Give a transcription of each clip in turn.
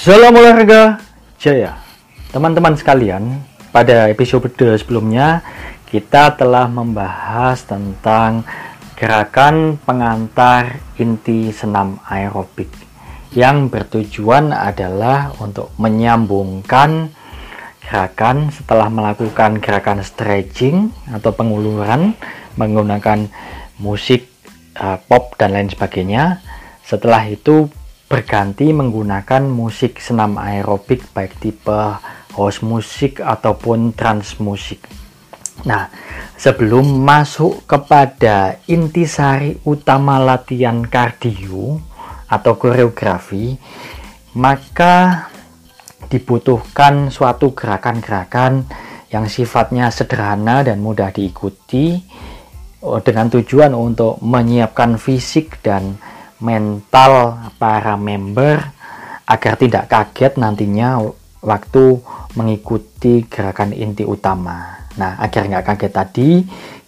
Salam olahraga jaya, teman-teman sekalian. Pada episode sebelumnya kita telah membahas tentang gerakan pengantar inti senam aerobik yang bertujuan adalah untuk menyambungkan gerakan setelah melakukan gerakan stretching atau penguluran menggunakan musik pop dan lain sebagainya. Setelah itu berganti menggunakan musik senam aerobik baik tipe house musik ataupun trance musik. Nah, sebelum masuk kepada intisari utama latihan kardio atau koreografi, maka dibutuhkan suatu gerakan-gerakan yang sifatnya sederhana dan mudah diikuti dengan tujuan untuk menyiapkan fisik dan mental para member agar tidak kaget nantinya waktu mengikuti gerakan inti utama. Nah, agar nggak kaget tadi,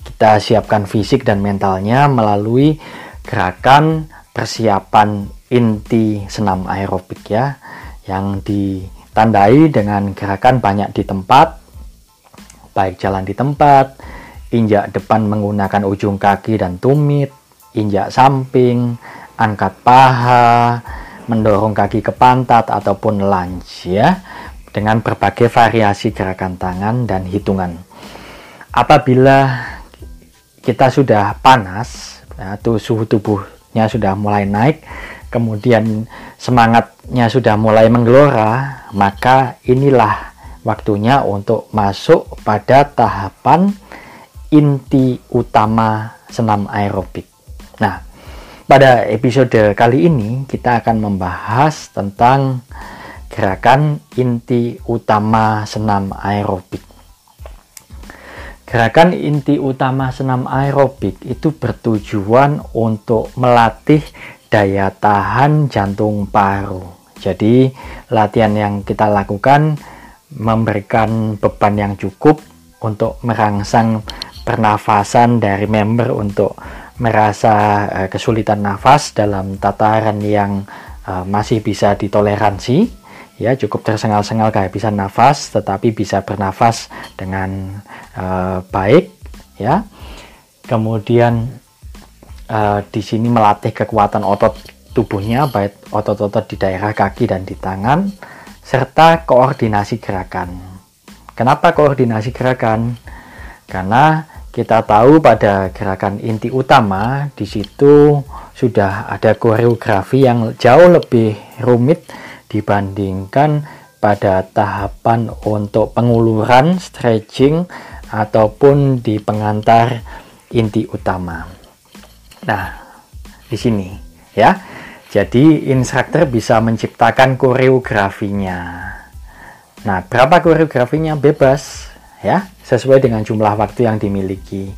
kita siapkan fisik dan mentalnya melalui gerakan persiapan inti senam aerobik ya, yang ditandai dengan gerakan banyak di tempat, baik jalan di tempat, injak depan menggunakan ujung kaki dan tumit, injak samping, angkat paha, mendorong kaki ke pantat ataupun lunge ya, dengan berbagai variasi gerakan tangan dan hitungan. Apabila kita sudah panas atau suhu tubuhnya sudah mulai naik, kemudian semangatnya sudah mulai menggelora, maka inilah waktunya untuk masuk pada tahapan inti utama senam aerobik. Nah, pada episode kali ini kita akan membahas tentang gerakan inti utama senam aerobik. Gerakan inti utama senam aerobik itu bertujuan untuk melatih daya tahan jantung paru. Jadi latihan yang kita lakukan memberikan beban yang cukup untuk merangsang pernafasan dari member untuk merasa kesulitan nafas dalam tataran yang masih bisa ditoleransi ya, cukup tersengal-sengal kehabisan nafas tetapi bisa bernafas dengan baik ya. Kemudian di sini melatih kekuatan otot tubuhnya, baik otot-otot di daerah kaki dan di tangan, serta koordinasi gerakan. Kenapa koordinasi gerakan? Karena kita tahu pada gerakan inti utama di situ sudah ada koreografi yang jauh lebih rumit dibandingkan pada tahapan untuk penguluran, stretching ataupun di pengantar inti utama. Nah, di sini ya. Jadi instruktur bisa menciptakan koreografinya. Nah, berapa koreografinya bebas ya, sesuai dengan jumlah waktu yang dimiliki.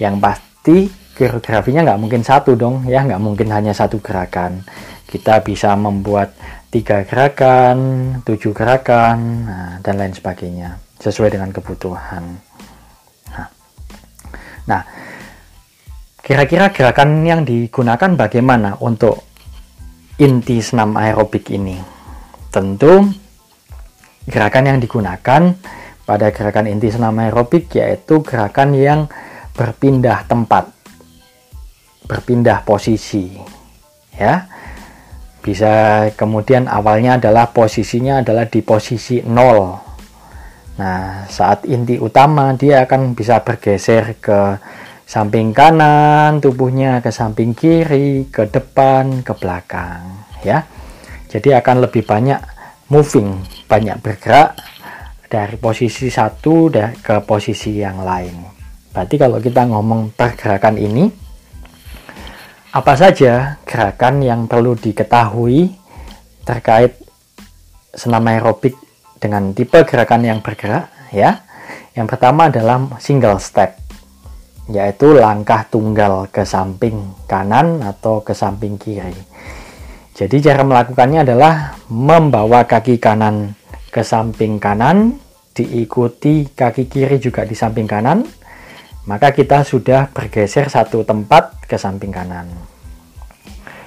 Yang pasti koreografinya nggak mungkin satu dong ya, nggak mungkin hanya satu gerakan. Kita bisa membuat 3 gerakan, 7 gerakan, dan lain sebagainya sesuai dengan kebutuhan. Nah, kira-kira gerakan yang digunakan bagaimana untuk inti senam aerobik ini? Tentu gerakan yang digunakan pada gerakan inti senam aerobik yaitu gerakan yang berpindah tempat, berpindah posisi ya. Bisa kemudian awalnya adalah posisinya adalah di posisi 0. Nah, saat inti utama dia akan bisa bergeser ke samping kanan tubuhnya, ke samping kiri, ke depan, ke belakang ya. Jadi akan lebih banyak moving, banyak bergerak dari posisi satu ke posisi yang lain. Berarti kalau kita ngomong pergerakan ini, apa saja gerakan yang perlu diketahui terkait senam aerobik dengan tipe gerakan yang bergerak ya. Yang pertama adalah single step, yaitu langkah tunggal ke samping kanan atau ke samping kiri. Jadi cara melakukannya adalah membawa kaki kanan ke samping kanan, diikuti kaki kiri juga di samping kanan, maka kita sudah bergeser satu tempat ke samping kanan.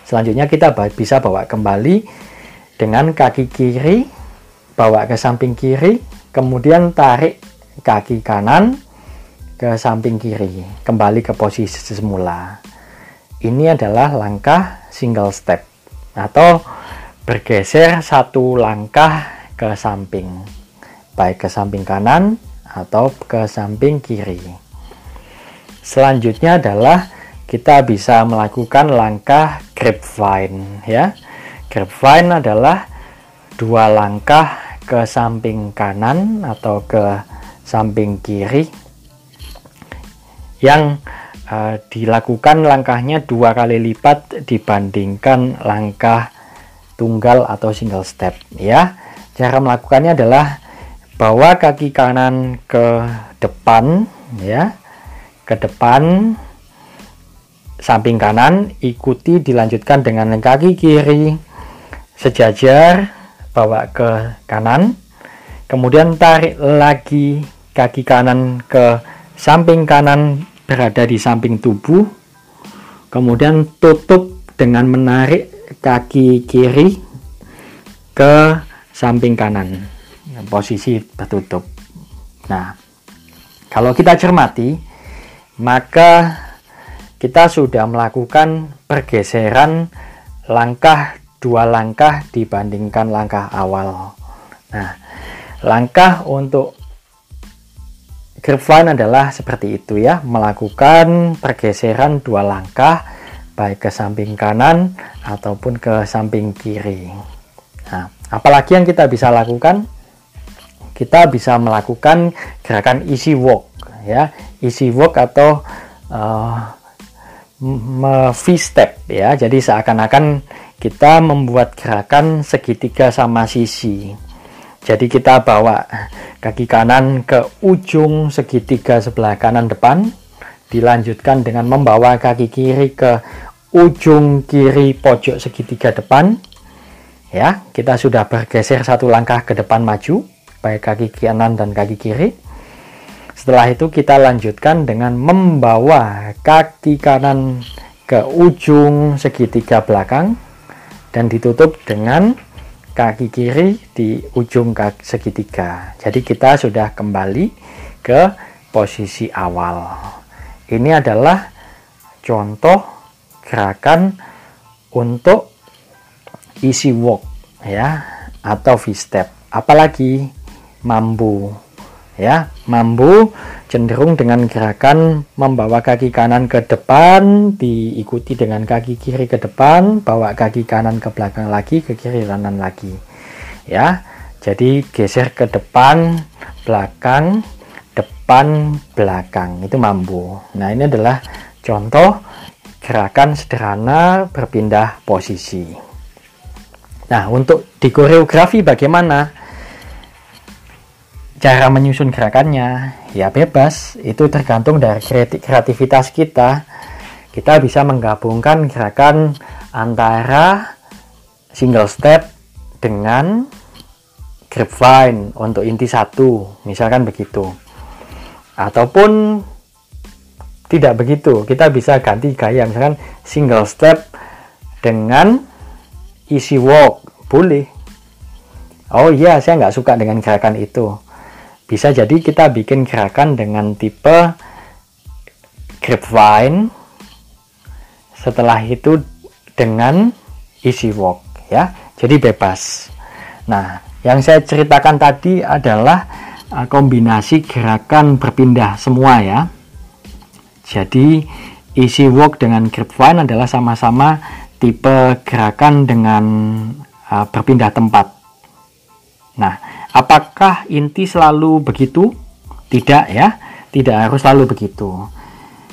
Selanjutnya kita bisa bawa kembali Dengan kaki kiri, bawa ke samping kiri, kemudian tarik kaki kanan ke samping kiri, kembali ke posisi semula. Ini adalah langkah single step, atau bergeser satu langkah ke samping, baik ke samping kanan atau ke samping kiri. Selanjutnya adalah kita bisa melakukan langkah grapevine, ya. Grapevine adalah dua langkah ke samping kanan atau ke samping kiri, yang dilakukan langkahnya dua kali lipat dibandingkan langkah tunggal atau single step, ya. Cara melakukannya adalah bawa kaki kanan ke depan, ya, ke depan samping kanan, ikuti dilanjutkan dengan kaki kiri sejajar, bawa ke kanan, kemudian tarik lagi kaki kanan ke samping kanan, berada di samping tubuh, kemudian tutup dengan menarik kaki kiri ke samping kanan, posisi tertutup. Nah, kalau kita cermati, maka kita sudah melakukan pergeseran langkah dua langkah dibandingkan langkah awal. Nah, langkah untuk grapevine adalah seperti itu, ya, melakukan pergeseran dua langkah baik ke samping kanan ataupun ke samping kiri. Nah, apalagi yang kita bisa lakukan? Kita bisa melakukan gerakan easy walk, ya, easy walk atau V-step, ya. Jadi seakan-akan kita membuat gerakan segitiga sama sisi. Jadi kita bawa kaki kanan ke ujung segitiga sebelah kanan depan, dilanjutkan dengan membawa kaki kiri ke ujung kiri pojok segitiga depan, ya. Kita sudah bergeser satu langkah ke depan maju, baik kaki kanan dan kaki kiri. Setelah itu kita lanjutkan dengan membawa kaki kanan ke ujung segitiga belakang, dan ditutup dengan kaki kiri di ujung kaki segitiga. Jadi kita sudah kembali ke posisi awal. Ini adalah contoh gerakan untuk easy walk, ya, atau V-step. Apalagi mambu, ya. Mambu cenderung dengan gerakan membawa kaki kanan ke depan, diikuti dengan kaki kiri ke depan, bawa kaki kanan ke belakang lagi, ke kiri kanan lagi, ya. Jadi geser ke depan, belakang, depan, belakang, itu mambu. Nah, ini adalah contoh gerakan sederhana berpindah posisi. Nah, untuk di koreografi bagaimana cara menyusun gerakannya, ya bebas, itu tergantung dari kreativitas kita. Kita bisa menggabungkan gerakan antara single step dengan grapevine untuk inti satu, misalkan begitu. Ataupun tidak begitu, kita bisa ganti gaya, misalkan single step dengan easy walk, boleh. Oh iya, saya nggak suka dengan gerakan itu. Bisa jadi kita bikin gerakan dengan tipe grapevine, setelah itu dengan easy walk, ya. Jadi bebas. Nah, yang saya ceritakan tadi adalah kombinasi gerakan berpindah semua, ya. Jadi easy walk dengan grapevine adalah sama-sama tipe gerakan dengan berpindah tempat. Nah, apakah inti selalu begitu? Tidak, ya. Tidak harus selalu begitu.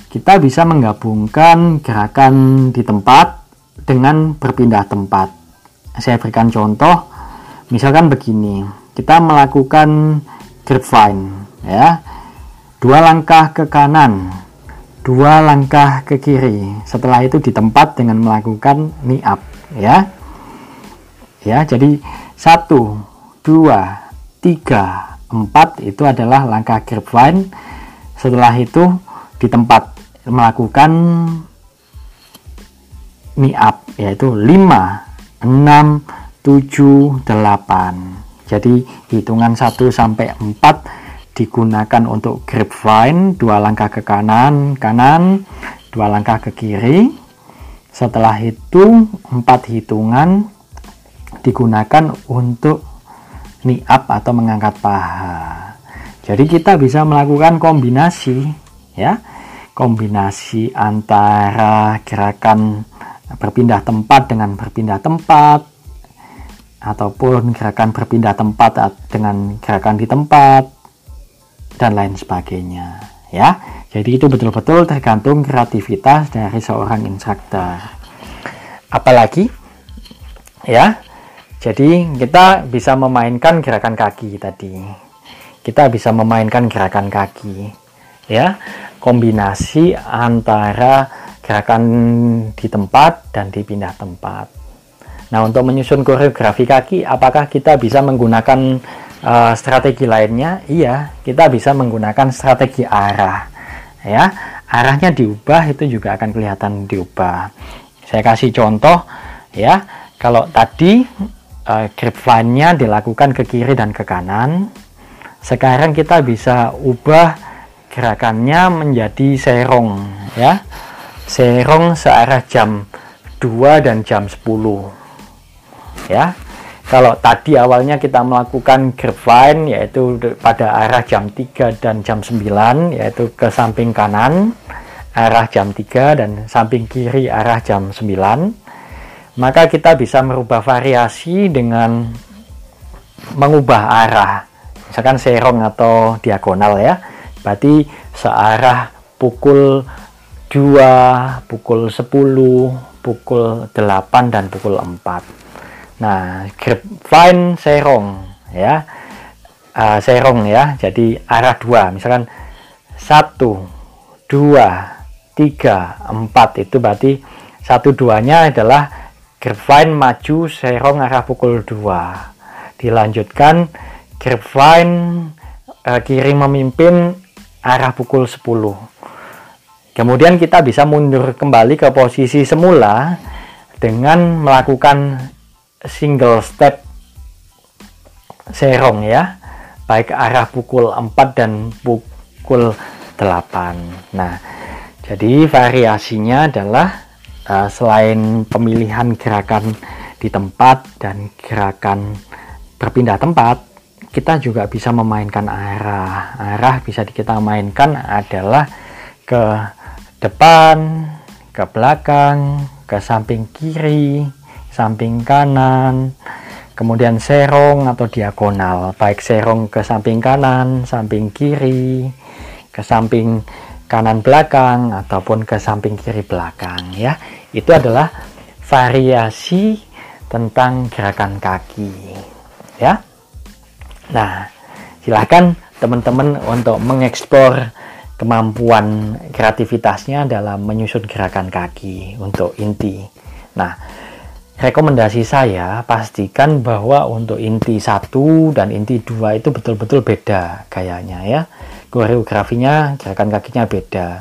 Kita bisa menggabungkan gerakan di tempat dengan berpindah tempat. Saya berikan contoh, misalkan begini. Kita melakukan grapevine, ya. Dua langkah ke kanan, dua langkah ke kiri. Setelah itu di tempat dengan melakukan knee up, ya. Ya, jadi 1, 2, 3, 4 itu adalah langkah grapevine. Setelah itu di tempat melakukan knee up, yaitu 5, 6, 7, 78. Jadi hitungan 1 sampai 4 digunakan untuk grapevine, 2 langkah ke kanan, 2 langkah ke kiri. Setelah itu 4 hitungan digunakan untuk niab atau mengangkat paha. Jadi kita bisa melakukan kombinasi, ya, kombinasi antara gerakan berpindah tempat dengan berpindah tempat, ataupun gerakan berpindah tempat dengan gerakan di tempat, dan lain sebagainya, ya. Jadi itu betul-betul tergantung kreativitas dari seorang instruktur. Apalagi, ya, jadi kita bisa memainkan gerakan kaki tadi, kita bisa memainkan gerakan kaki, ya, kombinasi antara gerakan di tempat dan dipindah tempat. Nah, untuk menyusun koreografi kaki, apakah kita bisa menggunakan strategi lainnya? Iya, kita bisa menggunakan strategi arah, ya, arahnya diubah, itu juga akan kelihatan diubah. Saya kasih contoh, ya, kalau tadi grapevine-nya dilakukan ke kiri dan ke kanan, sekarang kita bisa ubah gerakannya menjadi serong, ya, serong searah jam 2 dan jam 10, ya. Kalau tadi awalnya kita melakukan grapevine yaitu pada arah jam 3 dan jam 9, yaitu ke samping kanan arah jam 3 dan samping kiri arah jam 9, maka kita bisa merubah variasi dengan mengubah arah, misalkan serong atau diagonal, ya, berarti searah pukul 2, pukul 10, pukul 8, dan pukul 4. Nah, grapevine serong, ya, serong, ya, jadi arah 2, misalkan 1, 2, 3, 4, itu berarti 1, 2-nya adalah grapevine maju serong arah pukul 2, dilanjutkan grapevine kiri memimpin arah pukul 10. Kemudian kita bisa mundur kembali ke posisi semula dengan melakukan single step serong, ya, baik arah pukul 4 dan pukul 8. Nah, jadi variasinya adalah selain pemilihan gerakan di tempat dan gerakan berpindah tempat, kita juga bisa memainkan arah. Arah bisa kita mainkan adalah ke depan, ke belakang, ke samping kiri, samping kanan, kemudian serong atau diagonal, baik serong ke samping kanan, samping kiri, ke samping kanan belakang, ataupun ke samping kiri belakang, ya. Itu adalah variasi tentang gerakan kaki, ya. Nah, silahkan teman-teman untuk mengeksplor kemampuan kreativitasnya dalam menyusun gerakan kaki untuk inti. Nah, rekomendasi saya, pastikan bahwa untuk inti 1 dan inti 2 itu betul-betul beda gayanya, ya. Koreografinya, gerakan kakinya beda.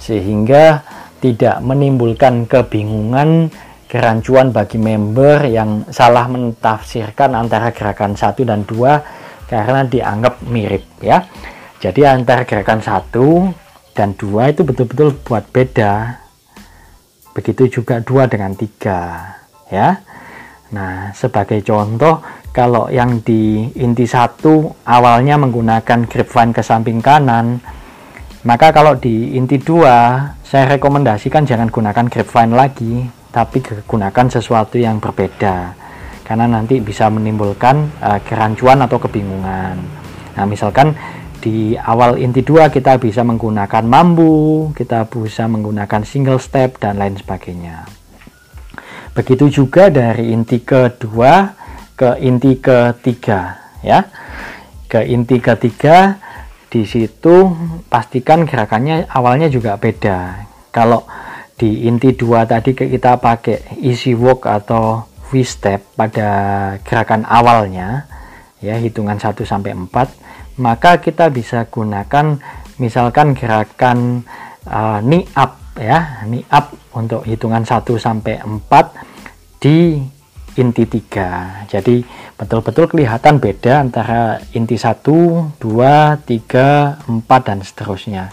Sehingga tidak menimbulkan kebingungan, kerancuan bagi member yang salah mentafsirkan antara gerakan 1 dan 2 karena dianggap mirip, ya. Jadi antara gerakan 1 dan 2 itu betul-betul buat beda. Begitu juga 2 dengan 3, ya. Nah, sebagai contoh, kalau yang di inti 1 awalnya menggunakan grapevine ke samping kanan, maka kalau di inti 2 saya rekomendasikan jangan gunakan grapevine lagi, tapi gunakan sesuatu yang berbeda. Karena nanti bisa menimbulkan kerancuan atau kebingungan. Nah, misalkan di awal inti 2 kita bisa menggunakan mambu, kita bisa menggunakan single step, dan lain sebagainya. Begitu juga dari inti kedua ke inti ketiga, ya. Ke inti ketiga, di situ pastikan gerakannya awalnya juga beda. Kalau di inti 2 tadi kita pakai easy walk atau V step pada gerakan awalnya, ya, hitungan 1 sampai 4, maka kita bisa gunakan misalkan gerakan niab, ya, niab untuk hitungan 1 sampai 4 di inti 3. Jadi betul-betul kelihatan beda antara inti 1, 2, 3, 4 dan seterusnya.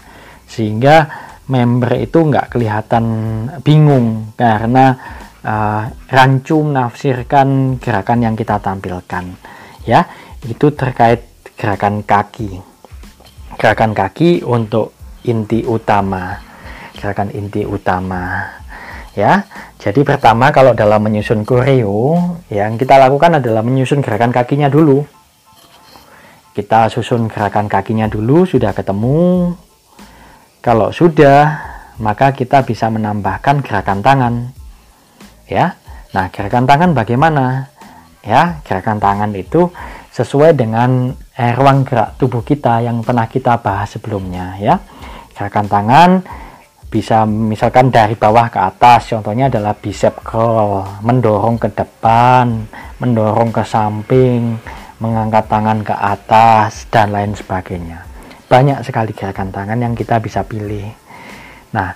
Sehingga member itu nggak kelihatan bingung karena rancu menafsirkan gerakan yang kita tampilkan. Ya, itu terkait gerakan kaki. Gerakan kaki untuk inti utama. Gerakan inti utama. Ya, jadi pertama kalau dalam menyusun koreo, yang kita lakukan adalah menyusun gerakan kakinya dulu. Kita susun gerakan kakinya dulu, sudah ketemu. Kalau sudah, maka kita bisa menambahkan gerakan tangan. Ya, nah gerakan tangan bagaimana? Ya, gerakan tangan itu sesuai dengan ruang gerak tubuh kita yang pernah kita bahas sebelumnya. Ya, gerakan tangan bisa misalkan dari bawah ke atas, contohnya adalah bicep curl, mendorong ke depan, mendorong ke samping, mengangkat tangan ke atas, dan lain sebagainya. Banyak sekali gerakan tangan yang kita bisa pilih. Nah,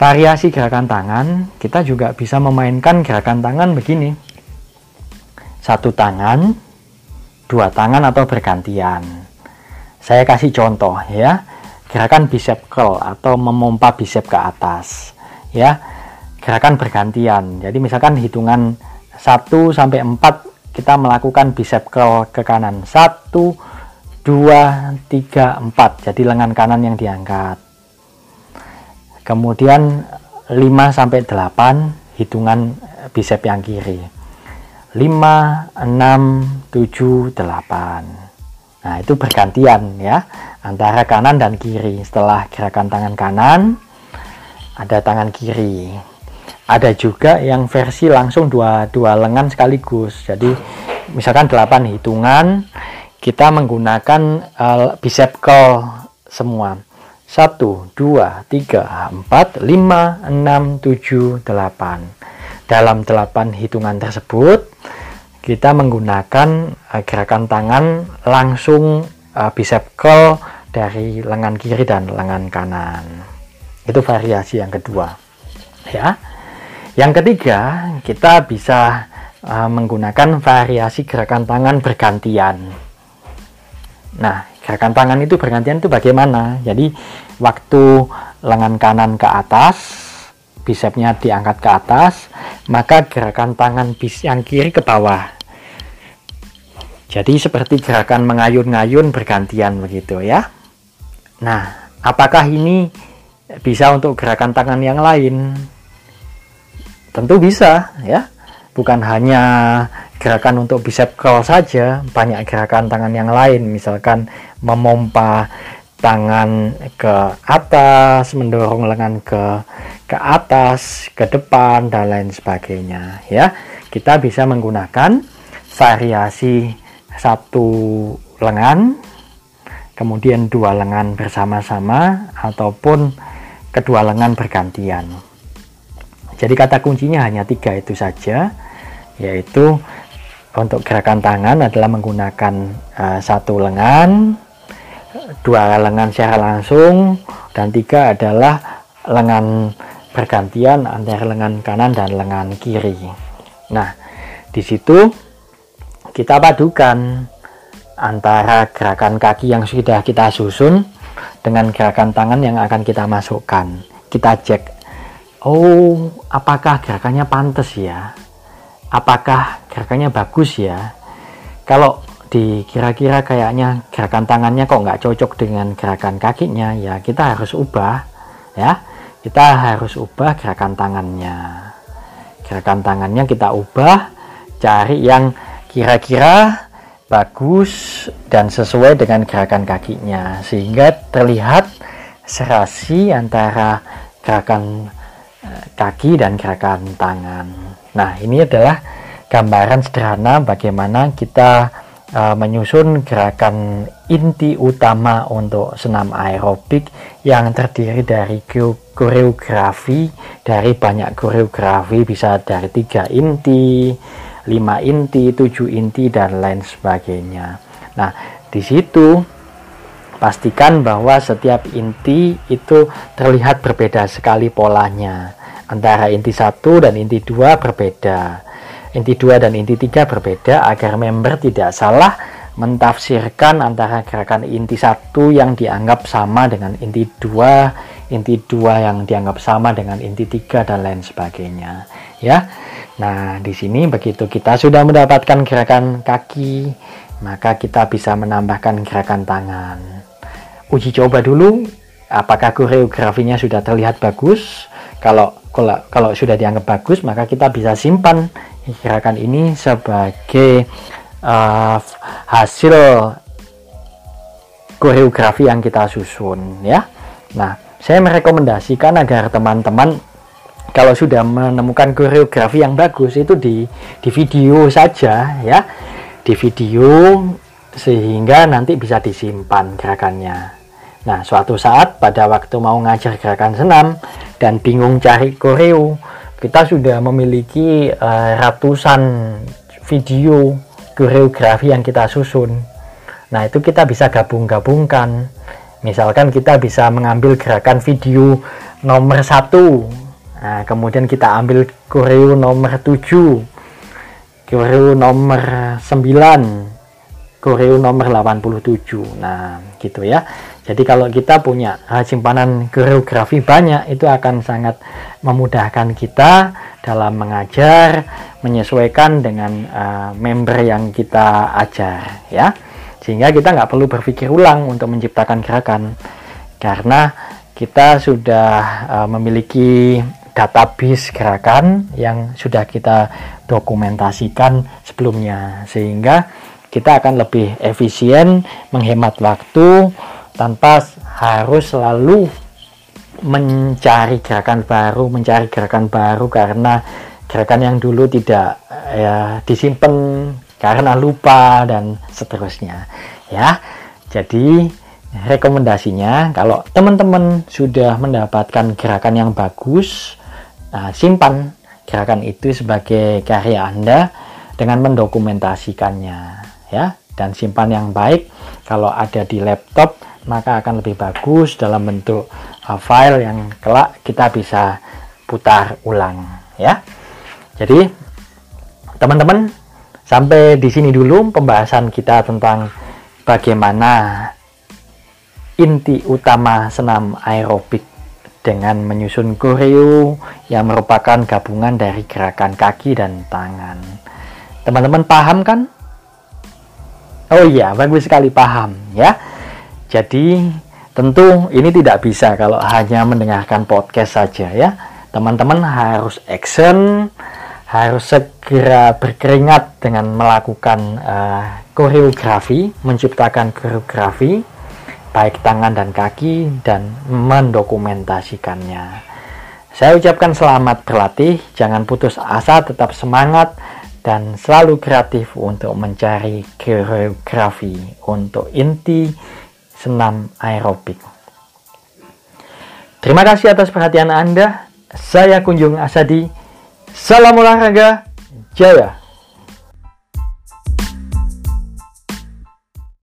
variasi gerakan tangan, kita juga bisa memainkan gerakan tangan begini. Satu tangan, dua tangan atau bergantian. Saya kasih contoh ya. Gerakan bicep curl atau memompa bicep ke atas ya, gerakan bergantian. Jadi misalkan hitungan 1 sampai 4 kita melakukan bicep curl ke kanan, 1 2 3 4, jadi lengan kanan yang diangkat. Kemudian 5 sampai 8 hitungan bicep yang kiri, 5 6 7 8. Nah, itu bergantian ya, antara kanan dan kiri. Setelah gerakan tangan kanan, ada tangan kiri. Ada juga yang versi langsung dua lengan sekaligus. Jadi, misalkan 8 hitungan, kita menggunakan bicep curl semua. 1, 2, 3, 4, 5, 6, 7, 8. Dalam 8 hitungan tersebut, kita menggunakan gerakan tangan langsung bicep curl dari lengan kiri dan lengan kanan. Itu variasi yang kedua ya. Yang ketiga, kita bisa menggunakan variasi gerakan tangan bergantian. Nah, gerakan tangan itu bergantian itu bagaimana? Jadi waktu lengan kanan ke atas, bicepnya diangkat ke atas, maka gerakan tangan yang kiri ke bawah. Jadi seperti gerakan mengayun-ngayun bergantian begitu ya. Nah, apakah ini bisa untuk gerakan tangan yang lain? Tentu bisa ya. Bukan hanya gerakan untuk bicep curl saja, banyak gerakan tangan yang lain, misalkan memompa tangan ke atas, mendorong lengan ke atas, ke depan, dan lain sebagainya ya. Kita bisa menggunakan variasi satu lengan, kemudian dua lengan bersama-sama, ataupun kedua lengan bergantian. Jadi kata kuncinya hanya 3 itu saja, yaitu untuk gerakan tangan adalah menggunakan satu lengan, dua lengan secara langsung, dan 3 adalah lengan bergantian antara lengan kanan dan lengan kiri. Nah, di situ kita padukan antara gerakan kaki yang sudah kita susun dengan gerakan tangan yang akan kita masukkan. Kita cek, oh, apakah gerakannya pantas ya? Apakah gerakannya bagus ya? Kalau dikira-kira kayaknya gerakan tangannya kok nggak cocok dengan gerakan kakinya, ya kita harus ubah ya, kita harus ubah gerakan tangannya. Gerakan tangannya kita ubah, cari yang kira-kira bagus dan sesuai dengan gerakan kakinya, sehingga terlihat serasi antara gerakan kaki dan gerakan tangan. Nah, ini adalah gambaran sederhana bagaimana kita menyusun gerakan inti utama untuk senam aerobik yang terdiri dari koreografi, dari banyak koreografi, bisa dari 3 inti, 5 inti, 7 inti, dan lain sebagainya. Nah, di situ pastikan bahwa setiap inti itu terlihat berbeda sekali polanya. Antara inti 1 dan inti 2 berbeda. inti 2 dan inti 3 berbeda agar member tidak salah mentafsirkan antara gerakan inti 1 yang dianggap sama dengan inti 2, inti 2 yang dianggap sama dengan inti 3, dan lain sebagainya, ya. Nah, di sini begitu kita sudah mendapatkan gerakan kaki, maka kita bisa menambahkan gerakan tangan. Uji coba dulu apakah koreografinya sudah terlihat bagus. Kalau sudah dianggap bagus, maka kita bisa simpan gerakan ini sebagai hasil koreografi yang kita susun, ya. Nah, saya merekomendasikan agar teman-teman kalau sudah menemukan koreografi yang bagus itu di video saja, ya, di video, sehingga nanti bisa disimpan gerakannya. Nah, suatu saat pada waktu mau ngajar gerakan senam dan bingung cari koreo, kita sudah memiliki ratusan video koreografi yang kita susun. Nah, itu kita bisa gabung-gabungkan. Misalkan kita bisa mengambil gerakan video nomor 1. Nah, kemudian kita ambil koreo nomor 7, koreo nomor 9, koreo nomor 87. Nah, gitu ya. Jadi kalau kita punya simpanan koreografi banyak, itu akan sangat memudahkan kita dalam mengajar, menyesuaikan dengan member yang kita ajar, ya. Sehingga kita nggak perlu berpikir ulang untuk menciptakan gerakan, karena kita sudah memiliki database gerakan yang sudah kita dokumentasikan sebelumnya, sehingga kita akan lebih efisien, menghemat waktu, tanpa harus selalu mencari gerakan baru, karena gerakan yang dulu tidak, ya, disimpan karena lupa dan seterusnya, ya. Jadi rekomendasinya kalau teman-teman sudah mendapatkan gerakan yang bagus, simpan gerakan itu sebagai karya Anda dengan mendokumentasikannya, ya, dan simpan yang baik. Kalau ada di laptop, maka akan lebih bagus dalam bentuk file yang kelak kita bisa putar ulang, ya. Jadi teman-teman, sampai di sini dulu pembahasan kita tentang bagaimana inti utama senam aerobik dengan menyusun koreo yang merupakan gabungan dari gerakan kaki dan tangan. Teman-teman paham kan? Oh iya, bagus sekali, paham, ya. Jadi tentu ini tidak bisa kalau hanya mendengarkan podcast saja, ya. Teman-teman harus action, harus segera berkeringat dengan melakukan koreografi, menciptakan koreografi baik tangan dan kaki, dan mendokumentasikannya. Saya ucapkan selamat berlatih, jangan putus asa, tetap semangat, dan selalu kreatif untuk mencari koreografi untuk inti senam aerobik. Terima kasih atas perhatian Anda. Saya Kunjung Asadi. Salam olahraga, jaya!